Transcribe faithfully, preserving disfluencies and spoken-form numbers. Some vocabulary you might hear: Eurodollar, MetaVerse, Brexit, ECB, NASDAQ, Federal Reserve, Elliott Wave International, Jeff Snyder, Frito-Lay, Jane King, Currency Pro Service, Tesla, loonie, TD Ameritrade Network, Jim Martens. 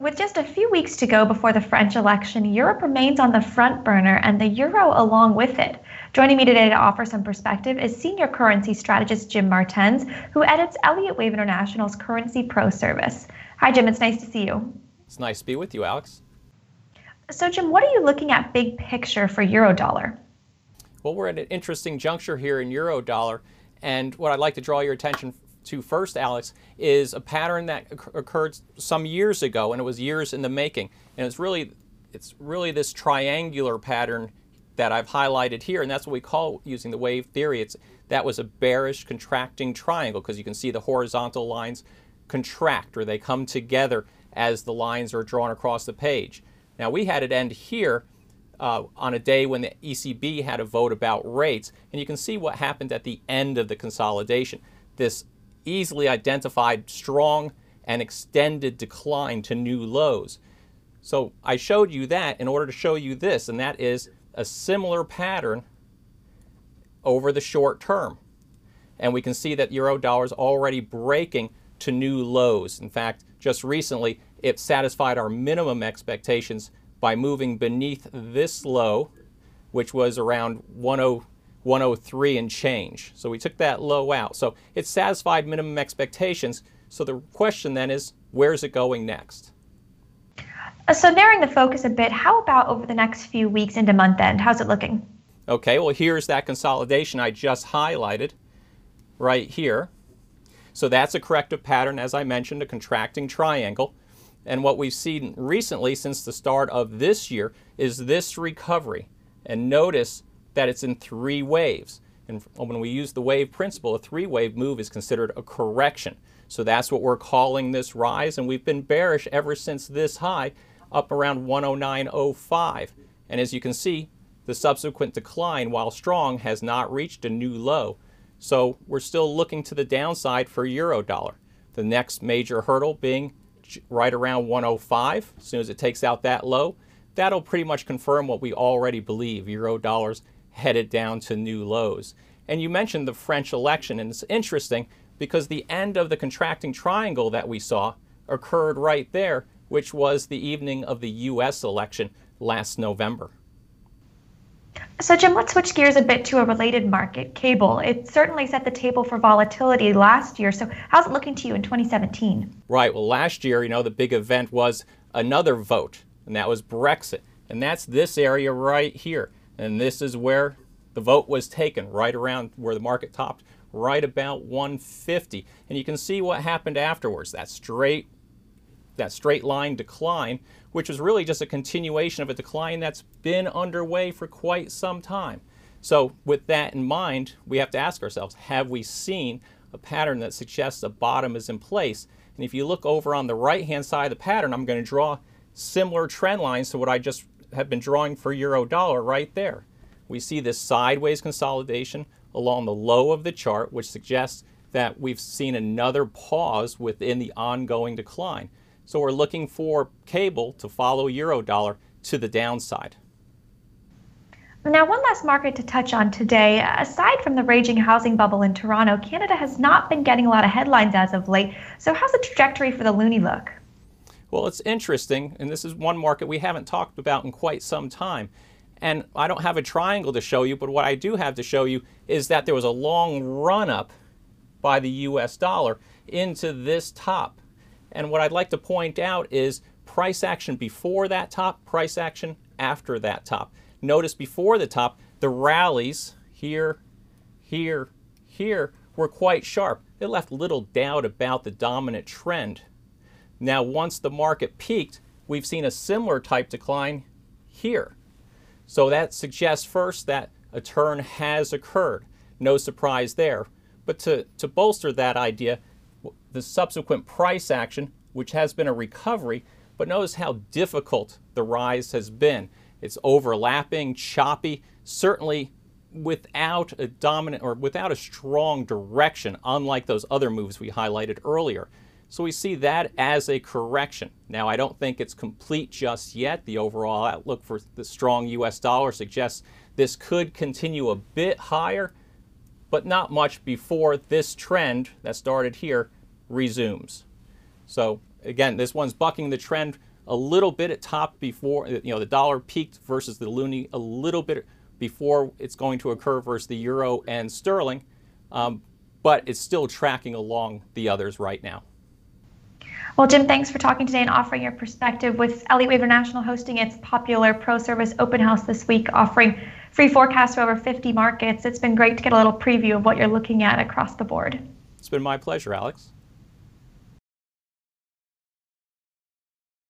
With just a few weeks to go before the French election, Europe remains on the front burner and the euro along with it. Joining me today to offer some perspective is senior currency strategist Jim Martens, who edits Elliott Wave International's Currency Pro Service. Hi, Jim. It's nice to see you. It's nice to be with you, Alex. So, Jim, what are you looking at big picture for Eurodollar? Well, we're at an interesting juncture here in Eurodollar, and what I'd like to draw your attention to first, Alex, is a pattern that occurred some years ago, and it was years in the making. And it's really, it's really this triangular pattern that I've highlighted here, and that's what we call, using the wave theory, it's that was a bearish contracting triangle, because you can see the horizontal lines contract, or they come together as the lines are drawn across the page. Now, we had it end here uh, on a day when the E C B had a vote about rates, and you can see what happened at the end of the consolidation. This easily identified strong and extended decline to new lows. So I showed you that in order to show you this, and that is a similar pattern over the short term. And we can see that Eurodollar is already breaking to new lows. In fact, just recently it satisfied our minimum expectations by moving beneath this low, which was around one oh three and change. So we took that low out. So it satisfied minimum expectations. So the question then is, where's it going next? So narrowing the focus a bit, how about over the next few weeks into month end? How's it looking? Okay, well, here's that consolidation I just highlighted right here. So that's a corrective pattern, as I mentioned, a contracting triangle. And what we've seen recently since the start of this year is this recovery. And notice that it's in three waves. And when we use the wave principle, a three-wave move is considered a correction. So that's what we're calling this rise. And we've been bearish ever since this high up around one oh nine point oh five. And as you can see, the subsequent decline, while strong, has not reached a new low. So we're still looking to the downside for Eurodollar. The next major hurdle being right around one oh five. As soon as it takes out that low, that'll pretty much confirm what we already believe. Eurodollar's headed down to new lows. And you mentioned the French election, and it's interesting because the end of the contracting triangle that we saw occurred right there, which was the evening of the U S election last November. So, Jim, let's switch gears a bit to a related market, cable. It certainly set the table for volatility last year. So how's it looking to you in twenty seventeen? Right. Well, last year, you know, the big event was another vote, and that was Brexit. And that's this area right here. And this is where the vote was taken, right around where the market topped, right about one fifty. And you can see what happened afterwards, that straight, that straight line decline, which was really just a continuation of a decline that's been underway for quite some time. So with that in mind, we have to ask ourselves, have we seen a pattern that suggests a bottom is in place? And if you look over on the right-hand side of the pattern, I'm going to draw similar trend lines to what I just have been drawing for Eurodollar right there. We see this sideways consolidation along the low of the chart, which suggests that we've seen another pause within the ongoing decline. So we're looking for cable to follow Eurodollar to the downside. Now, one last market to touch on today. Aside from the raging housing bubble in Toronto, Canada has not been getting a lot of headlines as of late. So how's the trajectory for the loonie look? Well, it's interesting, and this is one market we haven't talked about in quite some time. And I don't have a triangle to show you, but what I do have to show you is that there was a long run-up by the U S dollar into this top. And what I'd like to point out is price action before that top, price action after that top. Notice before the top, the rallies here, here, here were quite sharp. It left little doubt about the dominant trend. Now, once the market peaked, we've seen a similar type decline here. So that suggests first that a turn has occurred. No surprise there. But to, to bolster that idea, the subsequent price action, which has been a recovery, but notice how difficult the rise has been. It's overlapping, choppy, certainly without a dominant or without a strong direction, unlike those other moves we highlighted earlier. So we see that as a correction. Now, I don't think it's complete just yet. The overall outlook for the strong U S dollar suggests this could continue a bit higher, but not much before this trend that started here resumes. So again, this one's bucking the trend a little bit at top before, you know, the dollar peaked versus the loonie a little bit before it's going to occur versus the euro and sterling, um, but it's still tracking along the others right now. Well, Jim, thanks for talking today and offering your perspective. With Elliott Wave International hosting its popular Pro Service Open House this week, offering free forecasts for over fifty markets, it's been great to get a little preview of what you're looking at across the board. It's been my pleasure, Alex.